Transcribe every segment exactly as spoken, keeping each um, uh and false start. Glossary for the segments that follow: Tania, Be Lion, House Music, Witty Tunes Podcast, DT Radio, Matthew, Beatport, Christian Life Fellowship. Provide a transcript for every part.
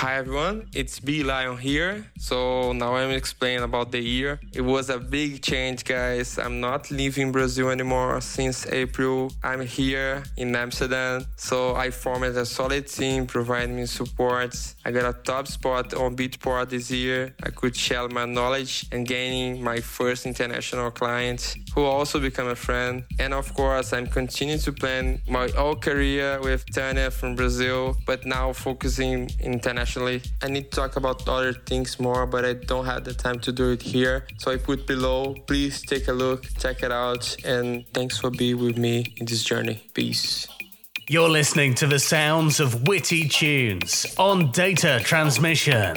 Hi everyone, it's Be Lion here. So now I'm explaining about the year. It was a big change, guys. I'm not leaving Brazil anymore since April. I'm here in Amsterdam. So I formed a solid team providing me support. I got a top spot on Beatport this year. I could share my knowledge and gaining my first international client who also became a friend. And of course, I'm continuing to plan my whole career with Tania from Brazil, but now focusing internationally. Nationally. I need to talk about other things more, but I don't have the time to do it here. So I put below, please take a look, check it out, and thanks for being with me in this journey. Peace. You're listening to the sounds of Witty Tunes on Data Transmission.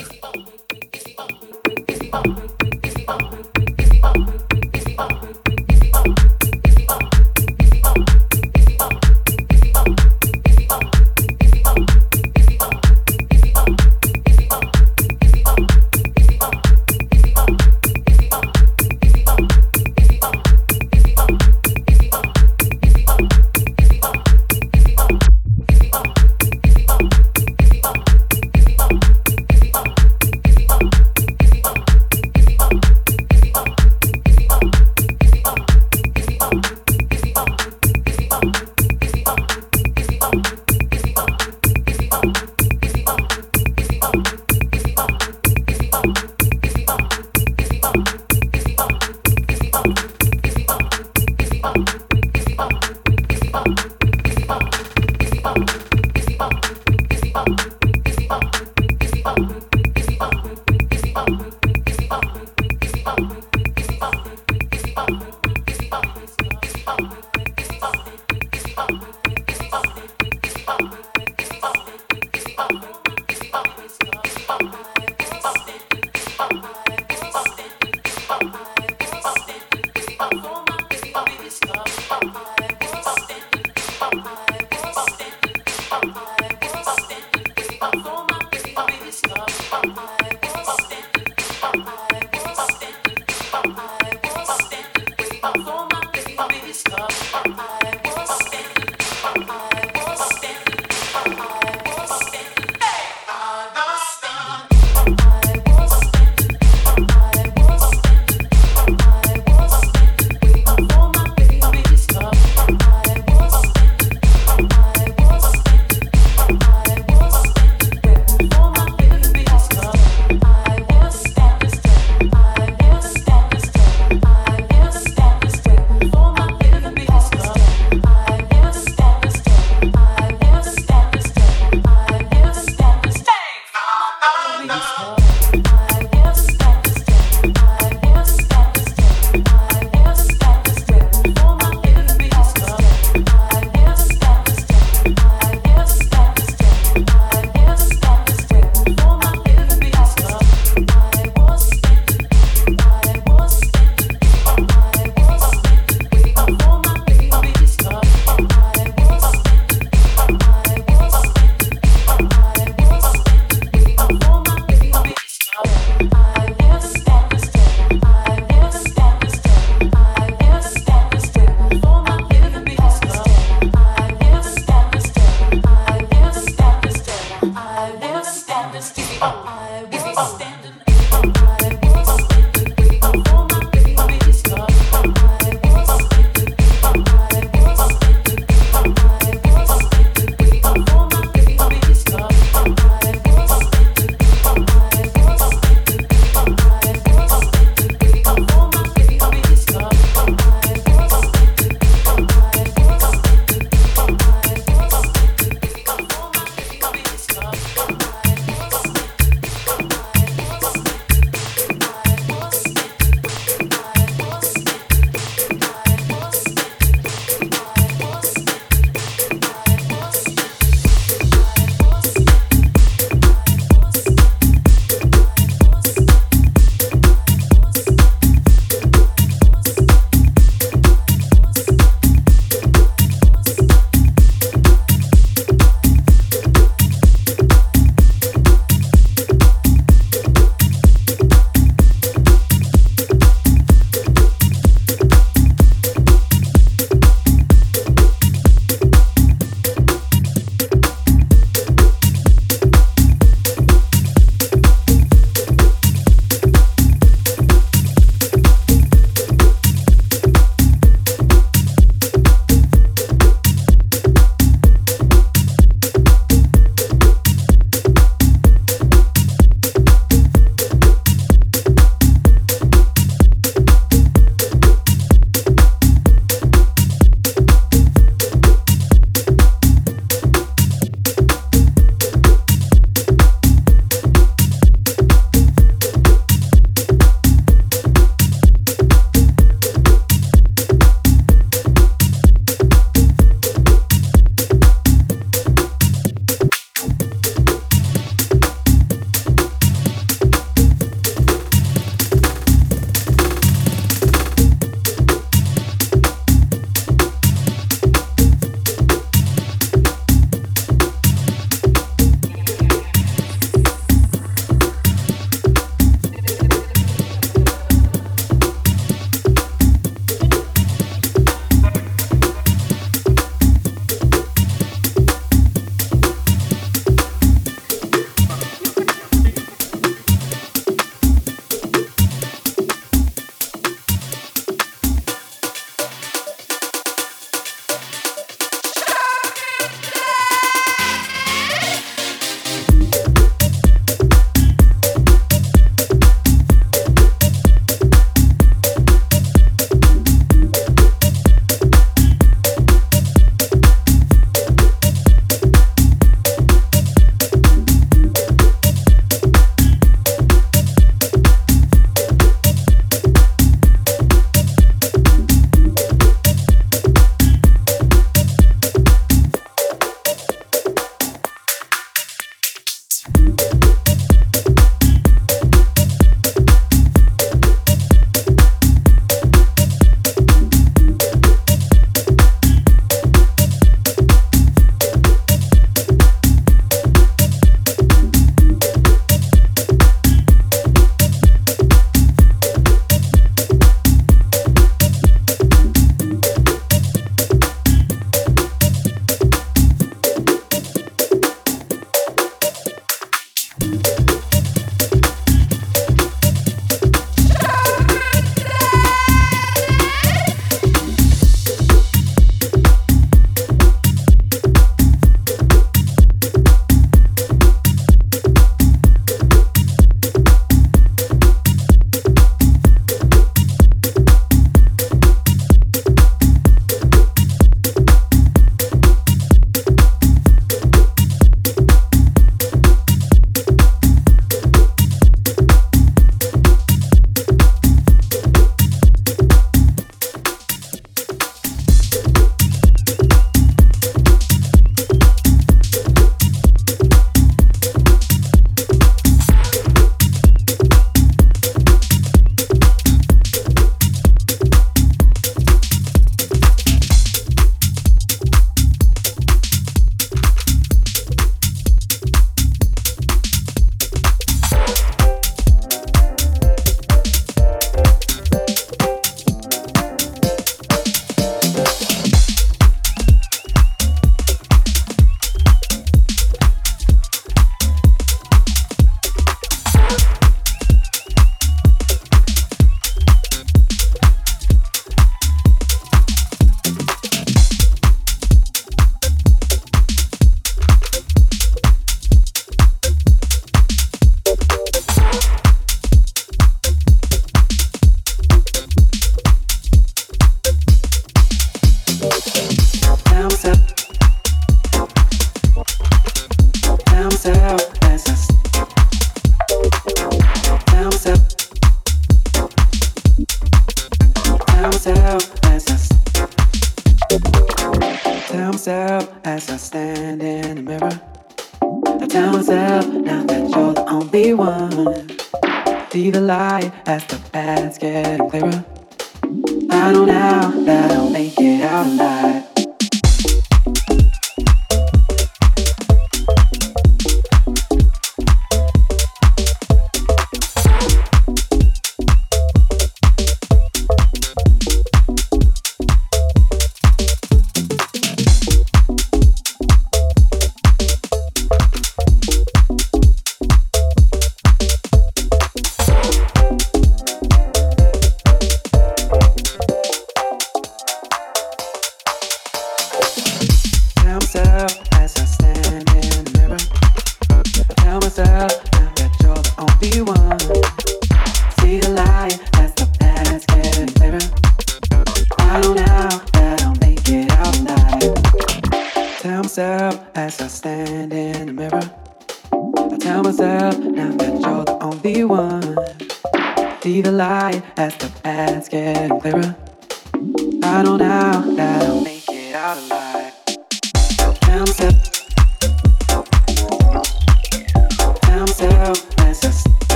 As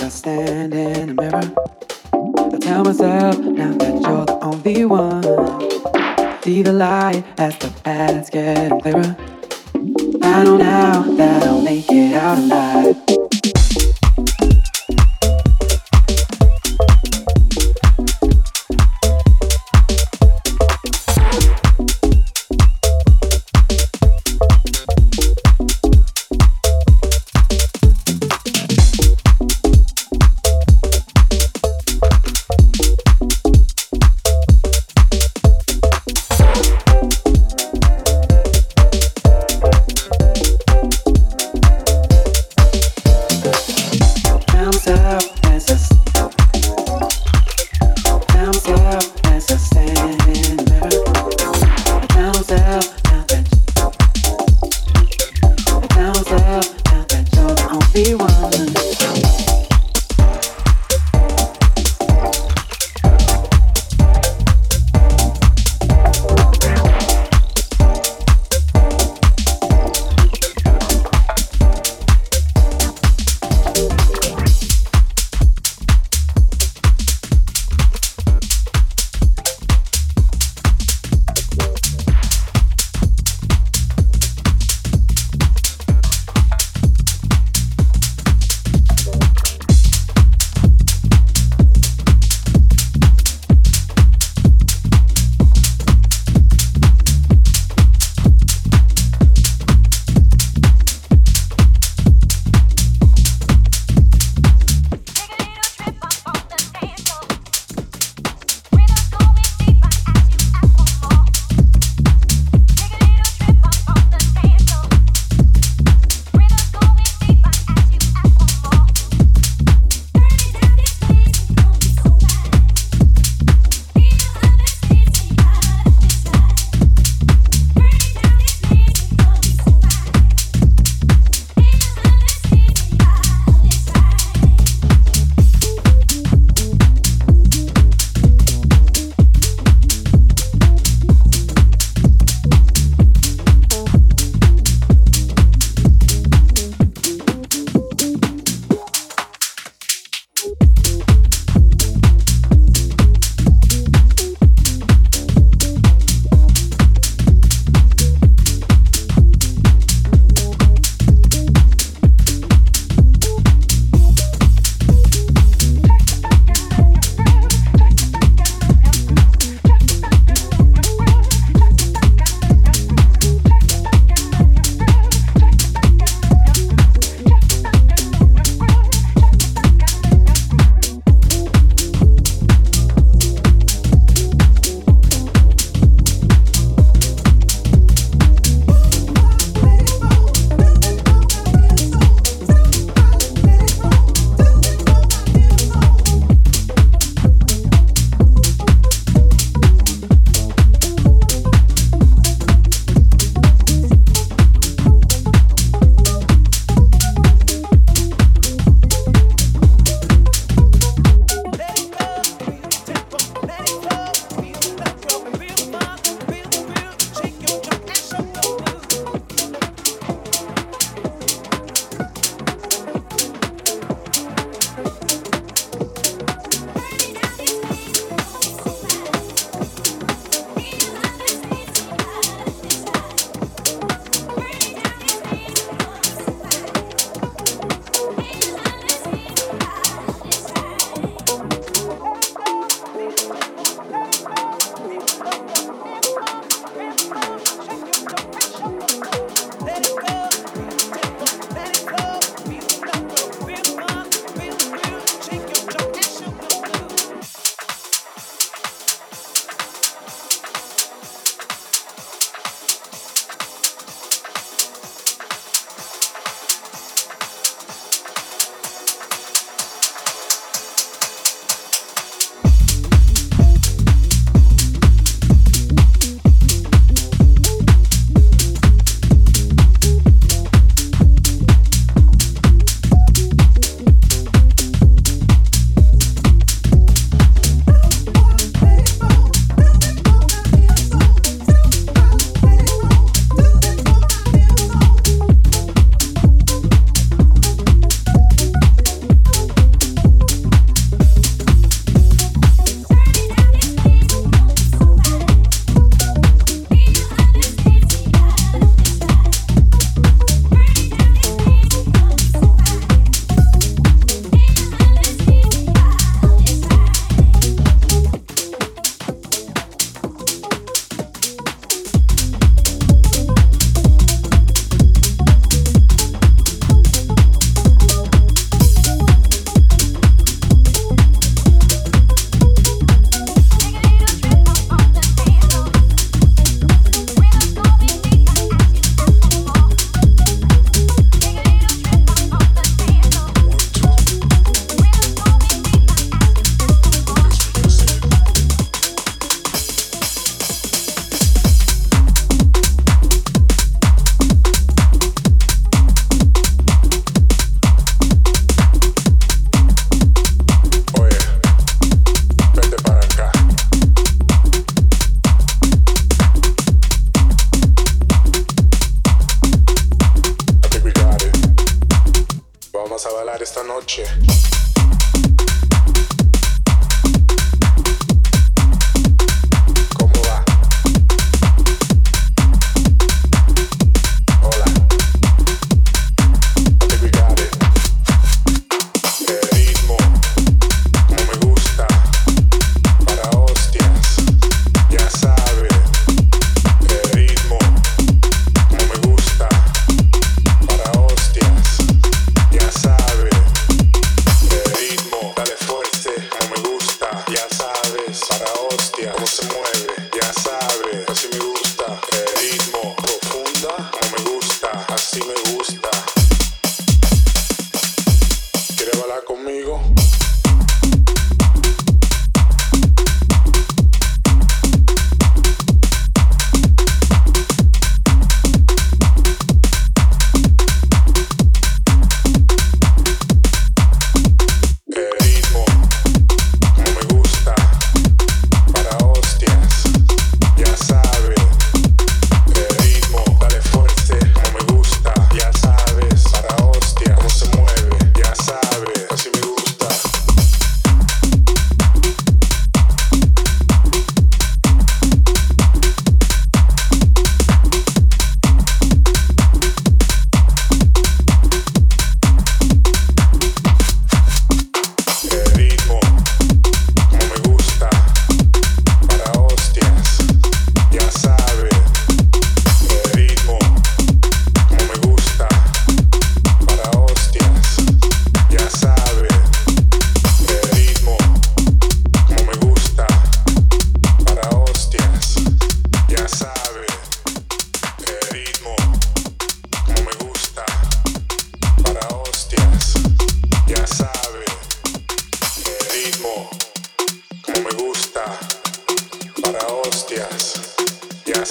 I stand in in the mirror. I tell myself now that you're the only one. See the light as the path's getting clearer. I know now that I'll make it out alive.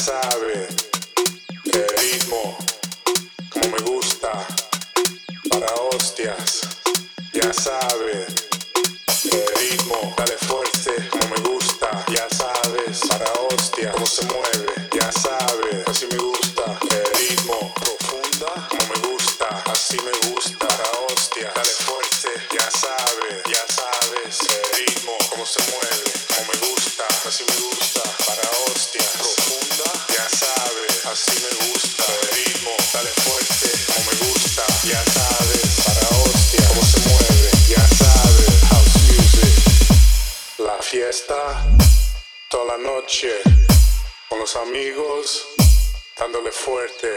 sabe el ritmo, como me gusta, para hostias, ya sabe el ritmo, dale fuerte, como me gusta, ya sabes, para hostias, como se mueve, ya sabe, así me gusta, el ritmo, profunda, como me gusta, así me gusta, para hostias, dale fuerte, ya sabe, ya sabes, el ritmo, como se mueve, como me gusta, así me gusta, para hostias, profunda, ya sabe, así me gusta, el ritmo, dale fuerte, como me gusta, ya sabes, para hostias, como se mueve, ya sabe, house music, la fiesta, toda la noche, con los amigos, dándole fuerte.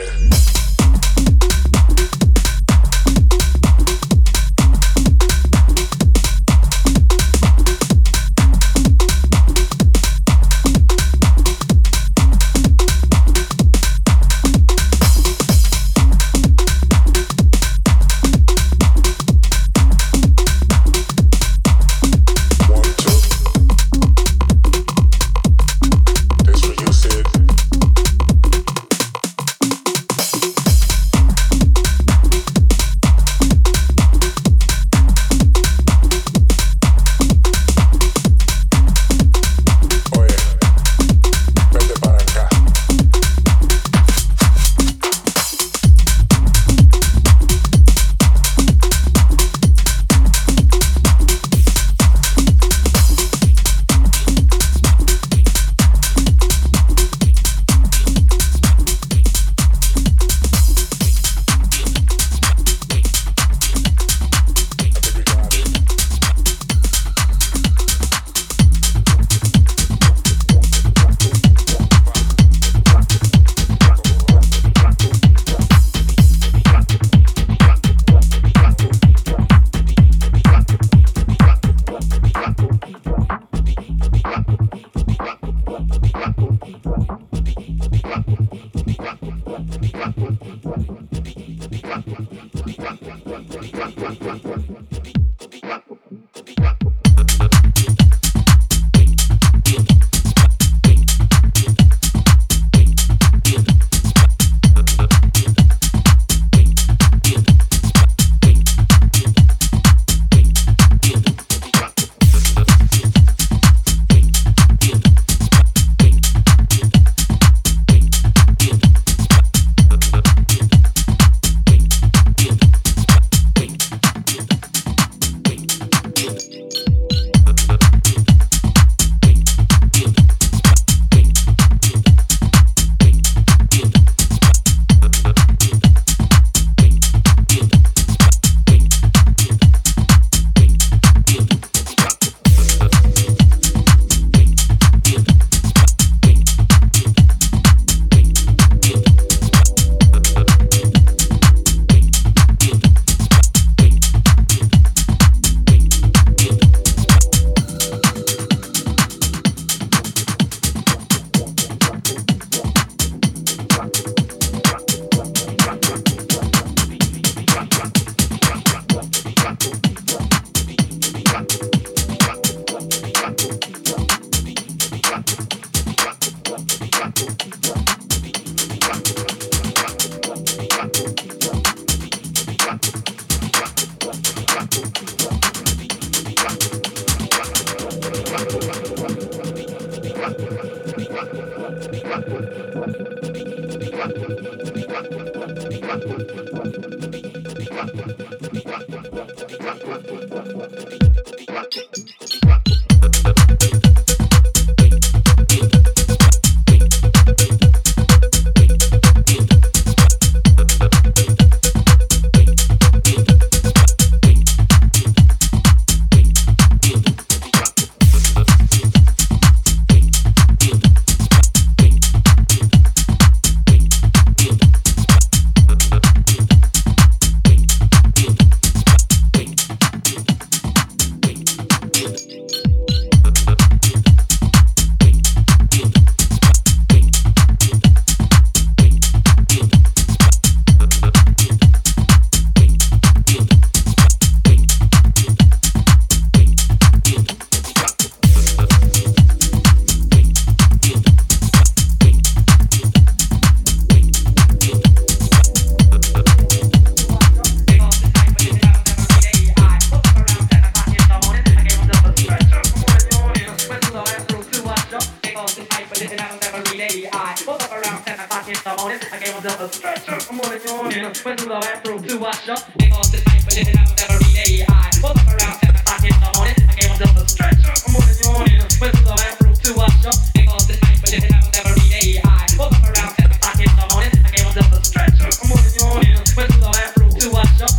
in the morning. I gave myself a stretch up from morning to morning. Went to the bathroom to wash up. It was the same, but it didn't happen every day. I woke up around seven o'clock in the morning. I gave myself a stretch up from morning to morning. Went to the bathroom to wash up. It was the same, but it didn't happen every day. I woke up around seven o'clock in the morning. I gave myself a stretch up from morning to morning. Went to the bathroom to wash up.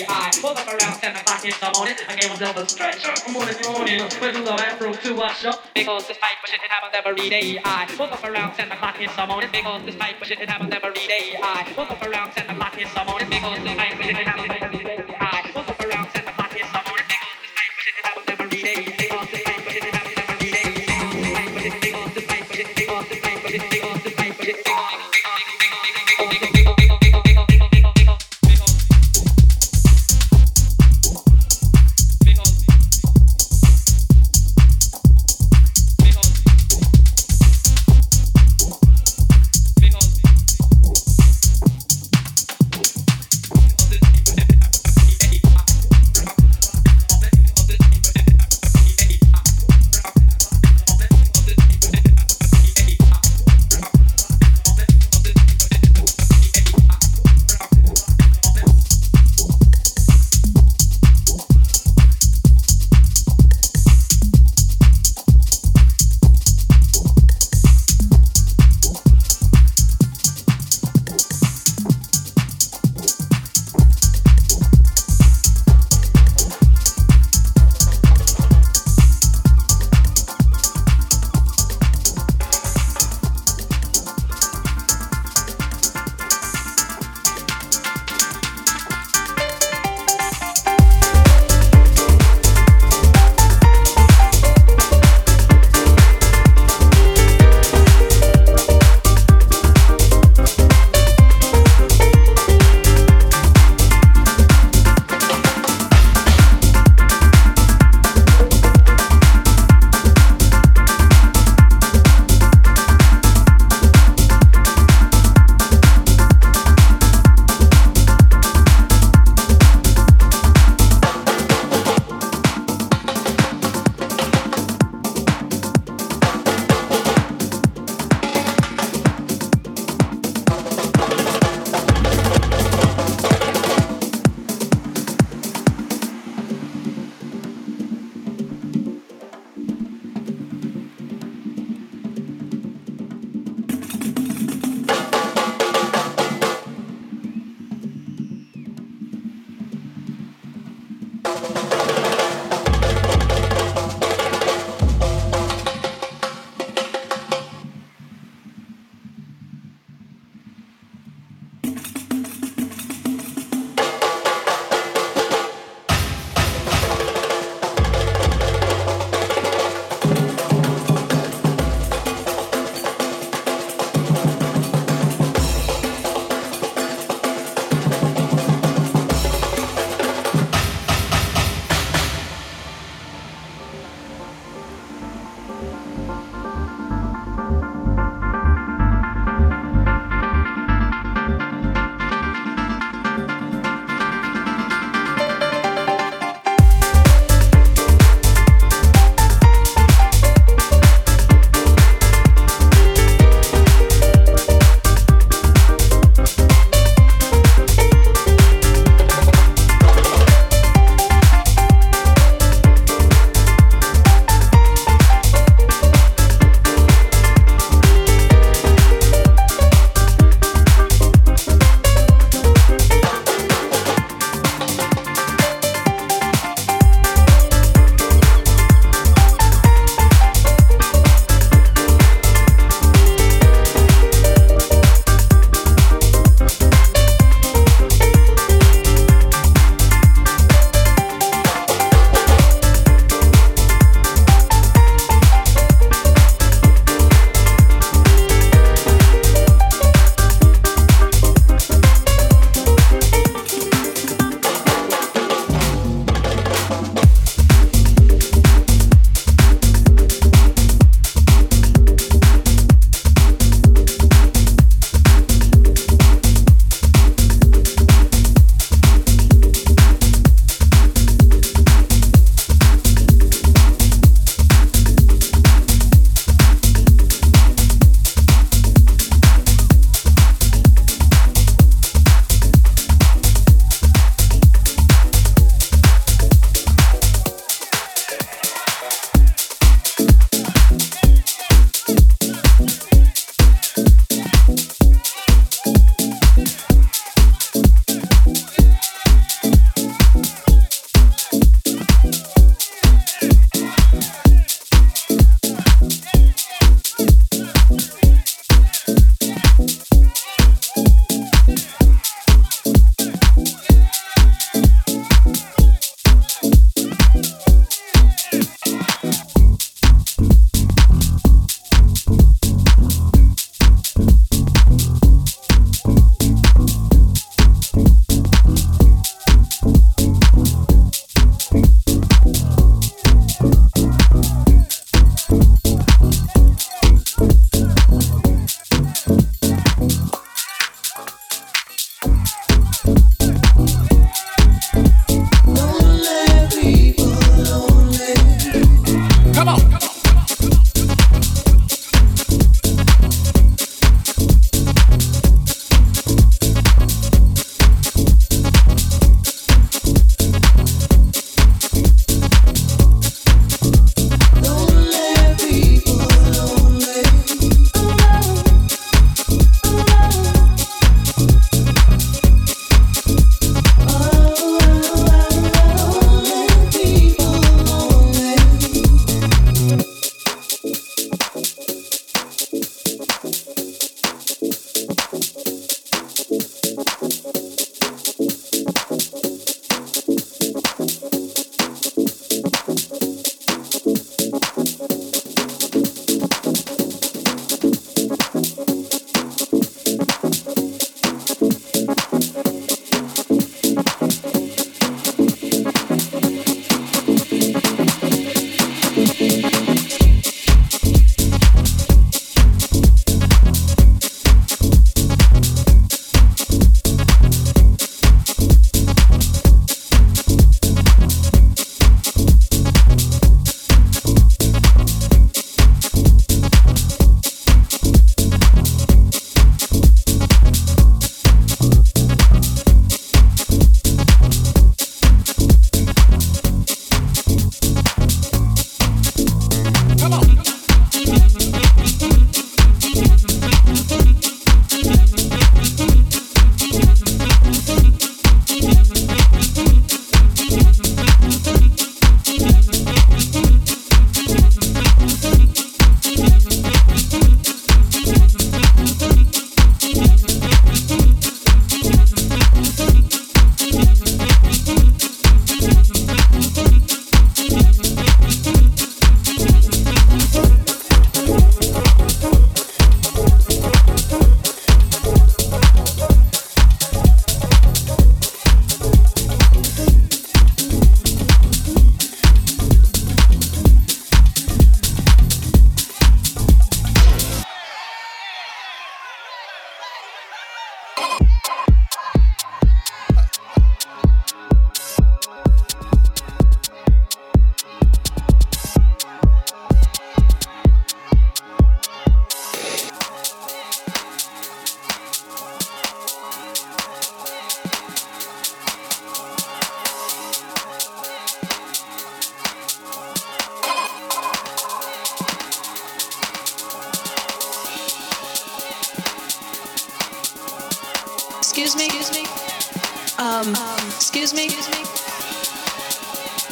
I woke up around ten o'clock in the morning because this night was it happens every day. I woke up around ten o'clock in the morning because this night was it happens every day. I woke up around ten o'clock in the morning because this night was it happens every day. Because this night was it happens every day. Because this night was it happens every day. Because this night was it happens every day. Excuse me, excuse me. Um, excuse me, excuse me.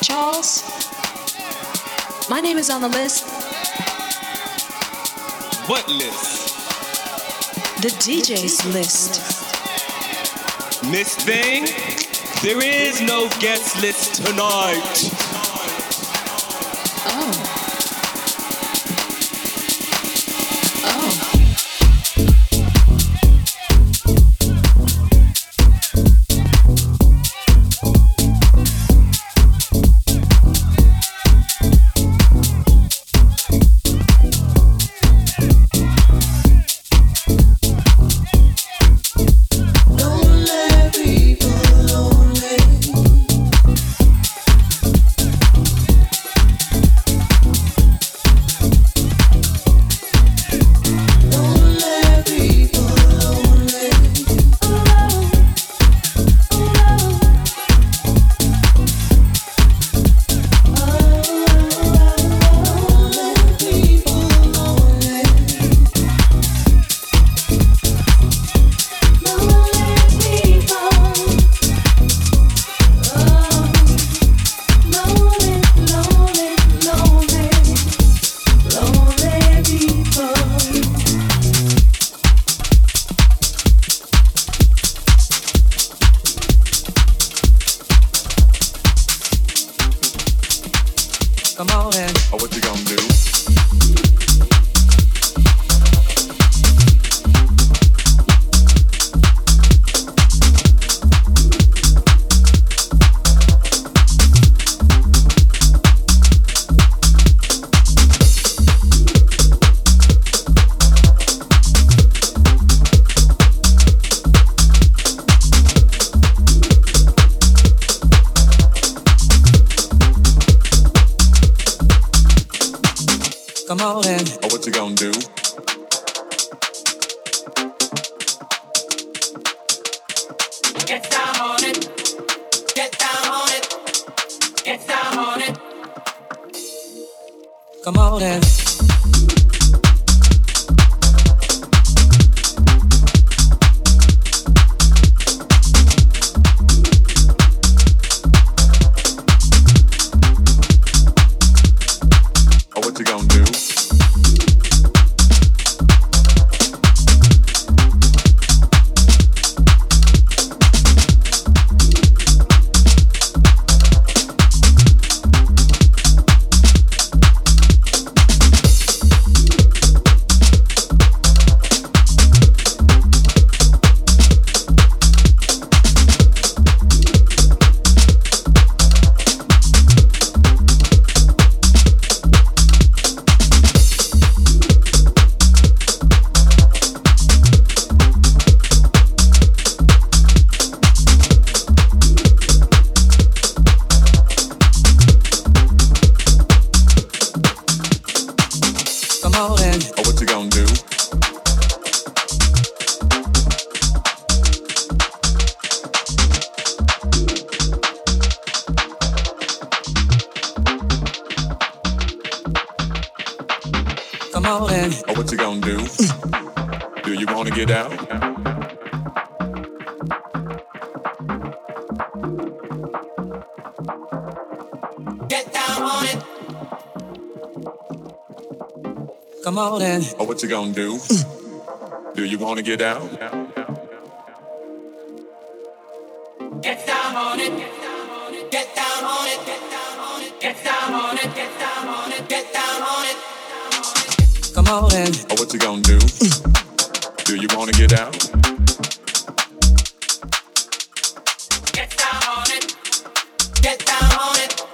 Charles, my name is on the list. What list? The D J's list. Miss Thing, there is no guest list tonight. Oh. Oh, what you gonna do? Do you wanna get down? Get down on it, get down on it, get down on it, get down on it, get down on it, get down on it. Come on in. Oh, what you gonna do? Do you wanna get down? Get down on it, get down on it,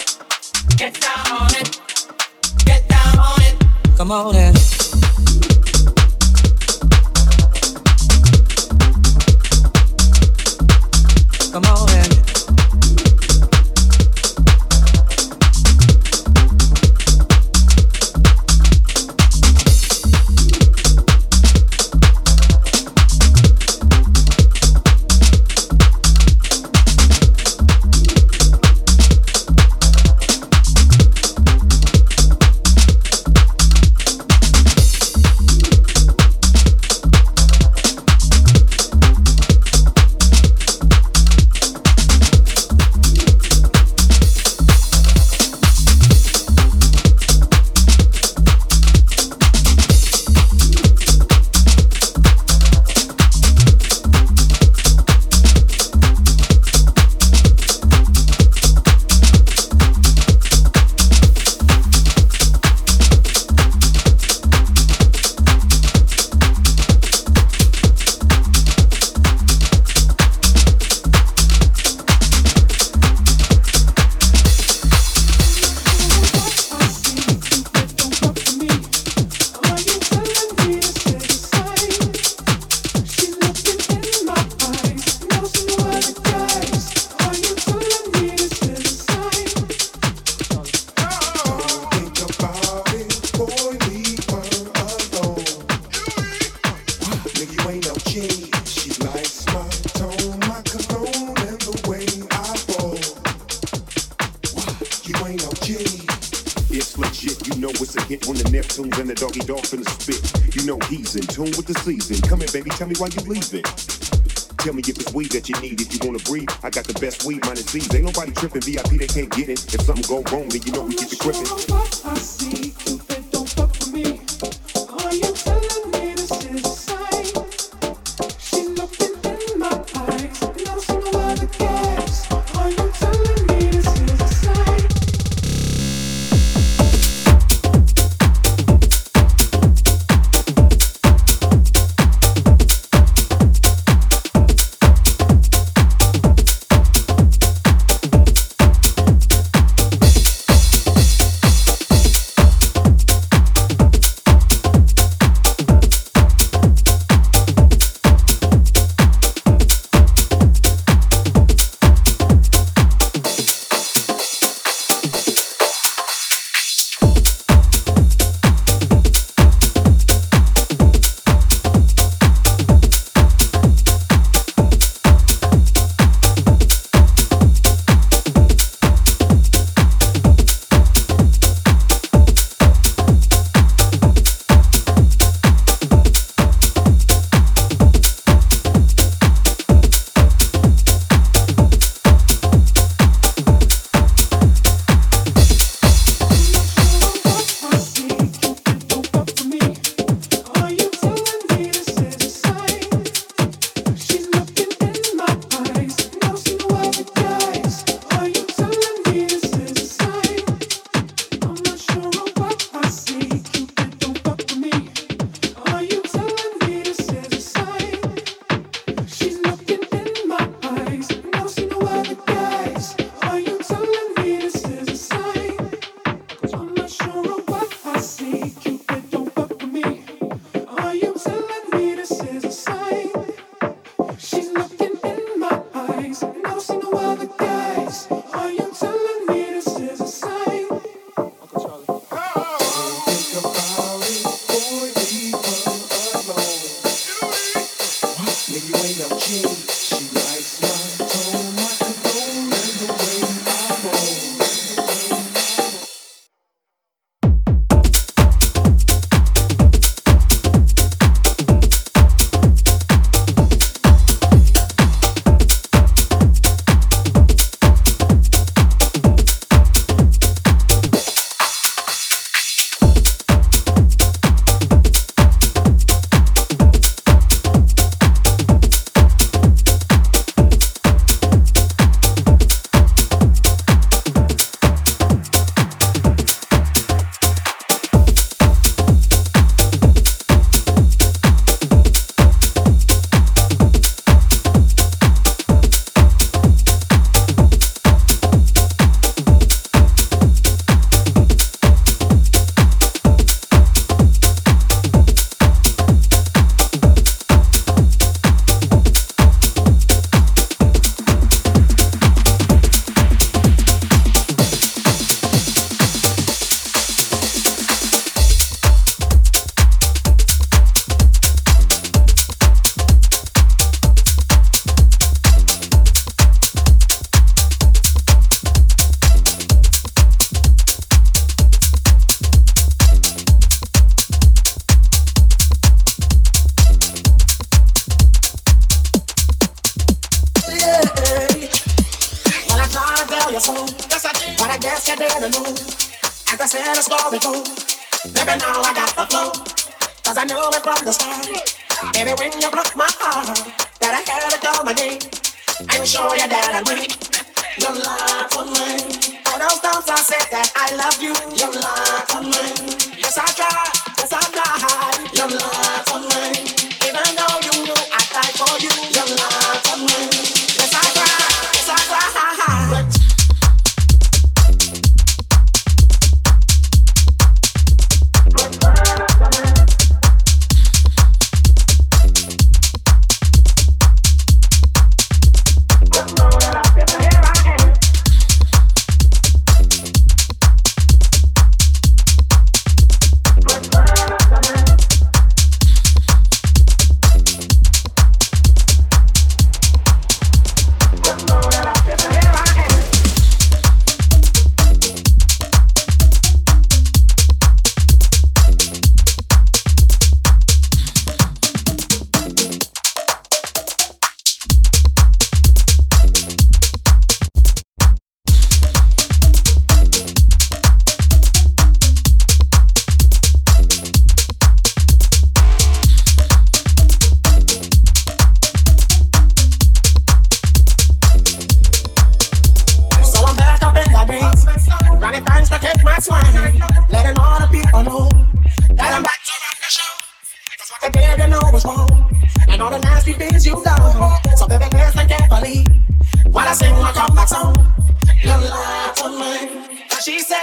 get down on it, get down on it. Come on in. Come on in. It's legit, you know it's a hit when the Neptunes and the doggy dog finna spit. You know he's in tune with the season. Come here, baby, tell me why you leaving. Tell me if it's weed that you need, if you wanna breathe. I got the best weed, minus these. Ain't nobody tripping, V I P, they can't get it. If something go wrong, then you know we get the gripping. I'm not sure what I see, Cupid, don't fuck with me. Are you telling me this is a sign? She's looking in my eyes, and I don't know where the gaps. Are you telling me this is a sign?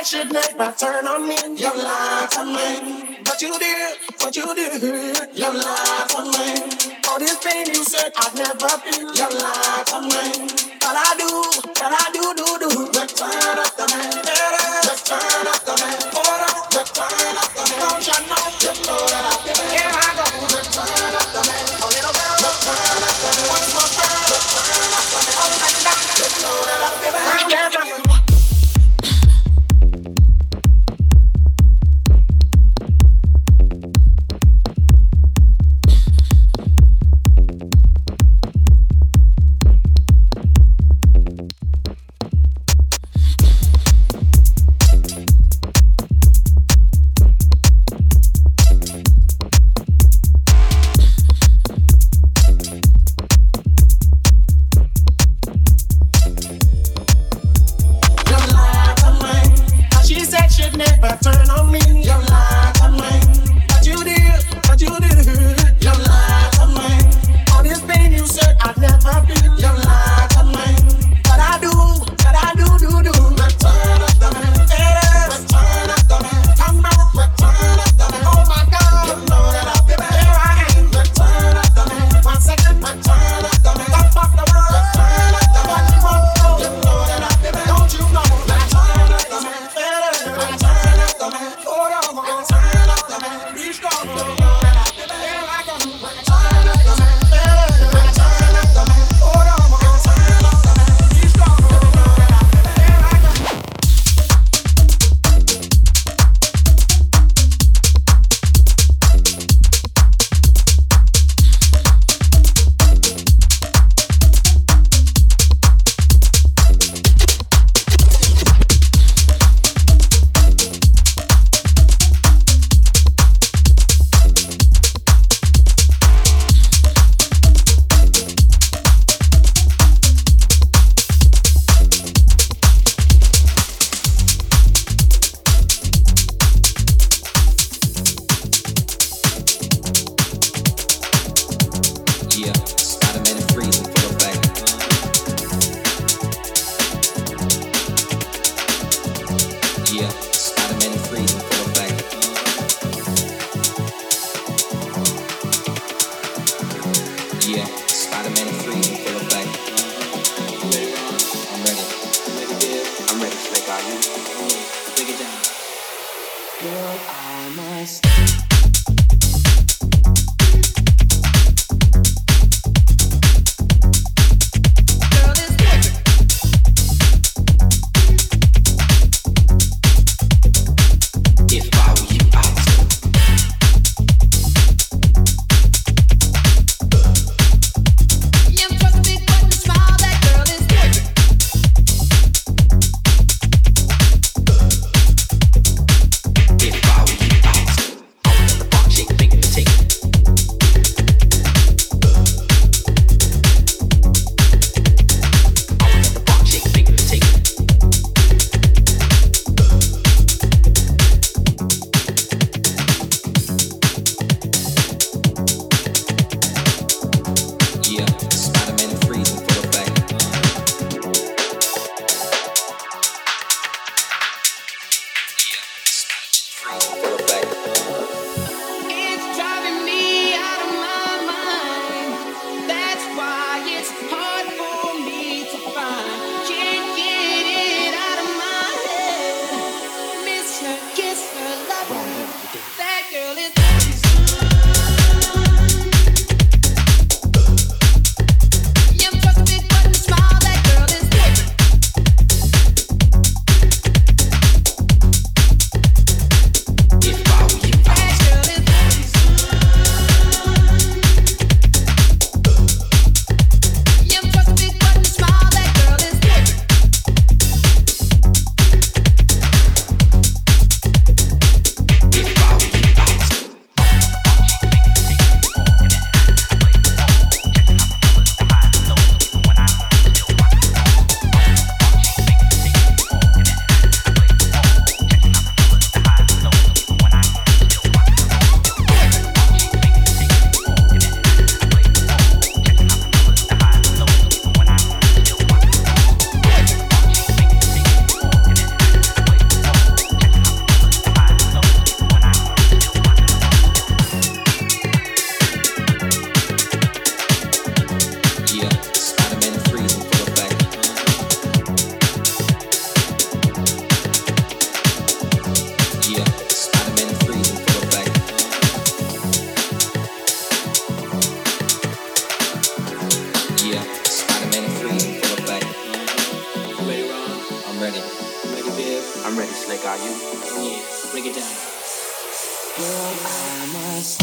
I should make my turn on me. You lie to me, but you did, but you did. You lie to me. All this pain you said I've never been. You lie to me. But I do, but I do, do, do. The turn of the man, the turn of the man, the turn of the man. Don't you know you know that I've been here? I go the turn of the man, a little girl, the turn of the man. What's my turn? The turn of the man. Oh, my God, you know that I've been here. is. Break it down. Girl, I must...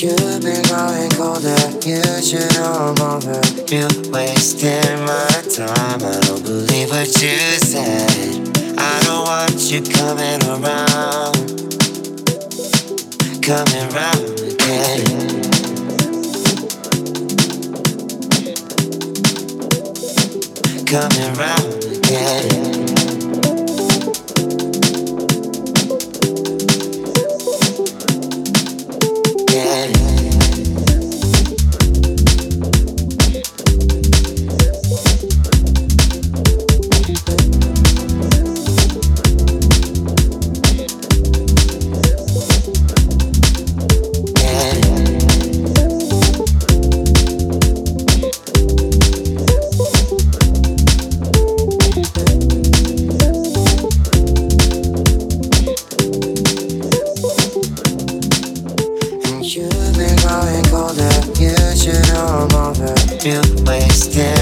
You've been growing colder, you should know I'm over. You wasted my time, I don't believe what you said. I don't want you coming around, coming round again. Coming round again. Yeah. going colder. You should know I'm over. You wasted.